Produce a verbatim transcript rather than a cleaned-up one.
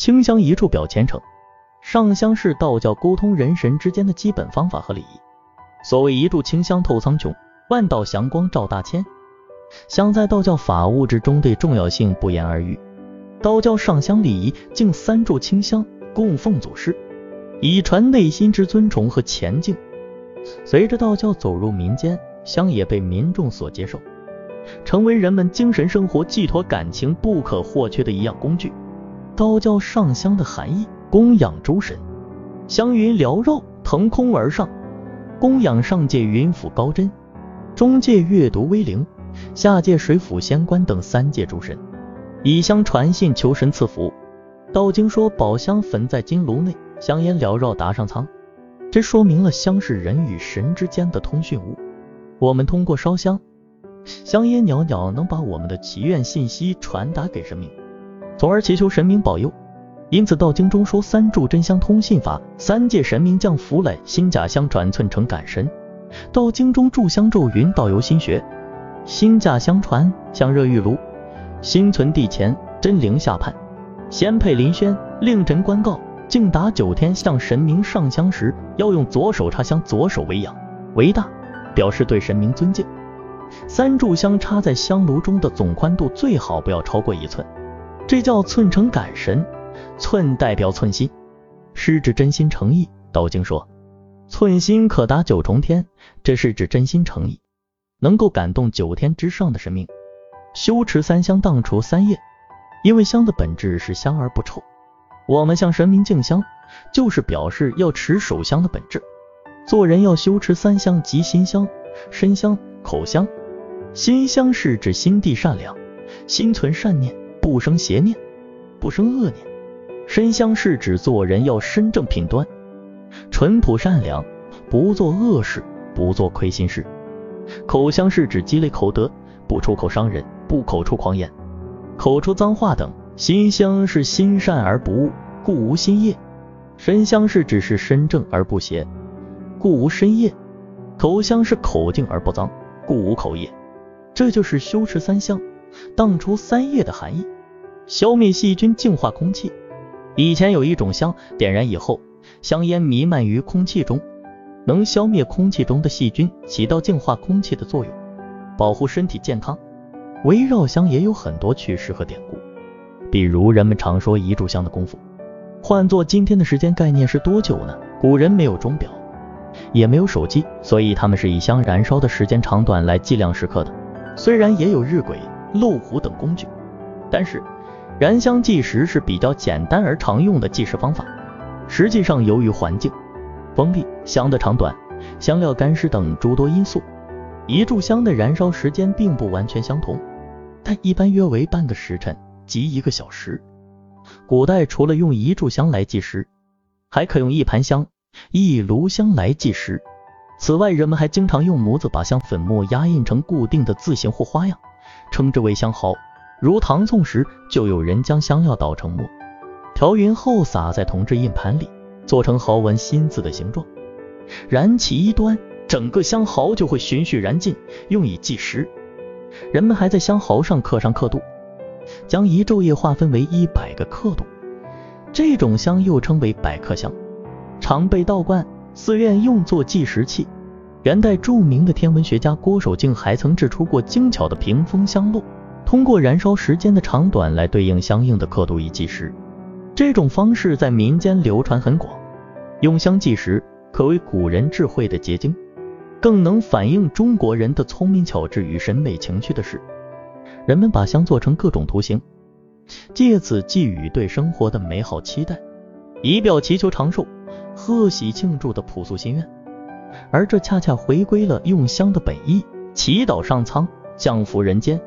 清香一处表虔诚。上香是道教沟通人神之间的基本方法和礼仪。所谓一炷清香透苍穹，万道祥光照大千，香在道教法物之中对重要性不言而喻。道教上香礼仪敬三炷清香，供奉祖师，以传内心之尊崇和虔敬。随着道教走入民间，香也被民众所接受，成为人们精神生活寄托感情不可或缺的一样工具。道教上香的含义，供养诸神，香云缭绕，腾空而上，供养上界云府高真，中界月读威灵，下界水府仙官等三界诸神，以香传信求神赐福。道经说宝香焚在金炉内，香烟缭绕达上苍，这说明了香是人与神之间的通讯物。我们通过烧香，香烟袅袅能把我们的祈愿信息传达给神明，从而祈求神明保佑。因此道经中说三炷真香通信法，三界神明降福来，心甲香转寸诚感神。道经中炷香咒云导游心学，心甲香传，香热玉炉，心存地前，真灵下判，仙配林轩，令臣官告，敬达九天。向神明上香时要用左手插香，左手为仰为大，表示对神明尊敬。三炷香插在香炉中的总宽度最好不要超过一寸，这叫寸诚感神。寸代表寸心，是指真心诚意。道经说寸心可达九重天，这是指真心诚意能够感动九天之上的神明。修持三香，荡除三业，因为香的本质是香而不臭，我们向神明敬香就是表示要持守香的本质。做人要修持三香，即心香、身香、口香。心香是指心地善良，心存善念，不生邪念，不生恶念。身香是指做人要身正品端，淳朴善良，不做恶事，不做亏心事。口香是指积累口德，不出口伤人，不口出狂言，口出脏话等。心香是心善而不恶，故无心业。身香是指是身正而不邪，故无身业。口香是口净而不脏，故无口业。这就是修持三香荡除三业的含义，消灭细菌，净化空气。以前有一种香，点燃以后香烟弥漫于空气中，能消灭空气中的细菌，起到净化空气的作用，保护身体健康。围绕香也有很多趣事和典故，比如人们常说一炷香的功夫，换作今天的时间概念是多久呢？古人没有钟表，也没有手机，所以他们是以香燃烧的时间长短来计量时刻的。虽然也有日晷、漏壶等工具，但是燃香计时是比较简单而常用的计时方法。实际上由于环境、风力、香的长短、香料干湿等诸多因素，一炷香的燃烧时间并不完全相同，但一般约为半个时辰即一个小时。古代除了用一炷香来计时，还可用一盘香、一炉香来计时。此外，人们还经常用模子把香粉末压印成固定的字形或花样，称之为香毫。如唐宋时就有人将香料捣成末，调匀后撒在铜制印盘里，做成毫纹心字的形状，燃起一端，整个香毫就会循序燃尽，用以计时。人们还在香毫上刻上刻度，将一昼夜划分为一百个刻度，这种香又称为百刻香，常被道观、寺院用作计时器。元代著名的天文学家郭守敬还曾制出过精巧的屏风香漏，通过燃烧时间的长短来对应相应的刻度以计时。这种方式在民间流传很广，用香计时可谓古人智慧的结晶，更能反映中国人的聪明巧智与审美情趣的事。人们把香做成各种图形，借此寄予对生活的美好期待，以表祈求长寿、贺喜庆祝的朴素心愿。而这恰恰回归了用香的本意，祈祷上苍，降福人间，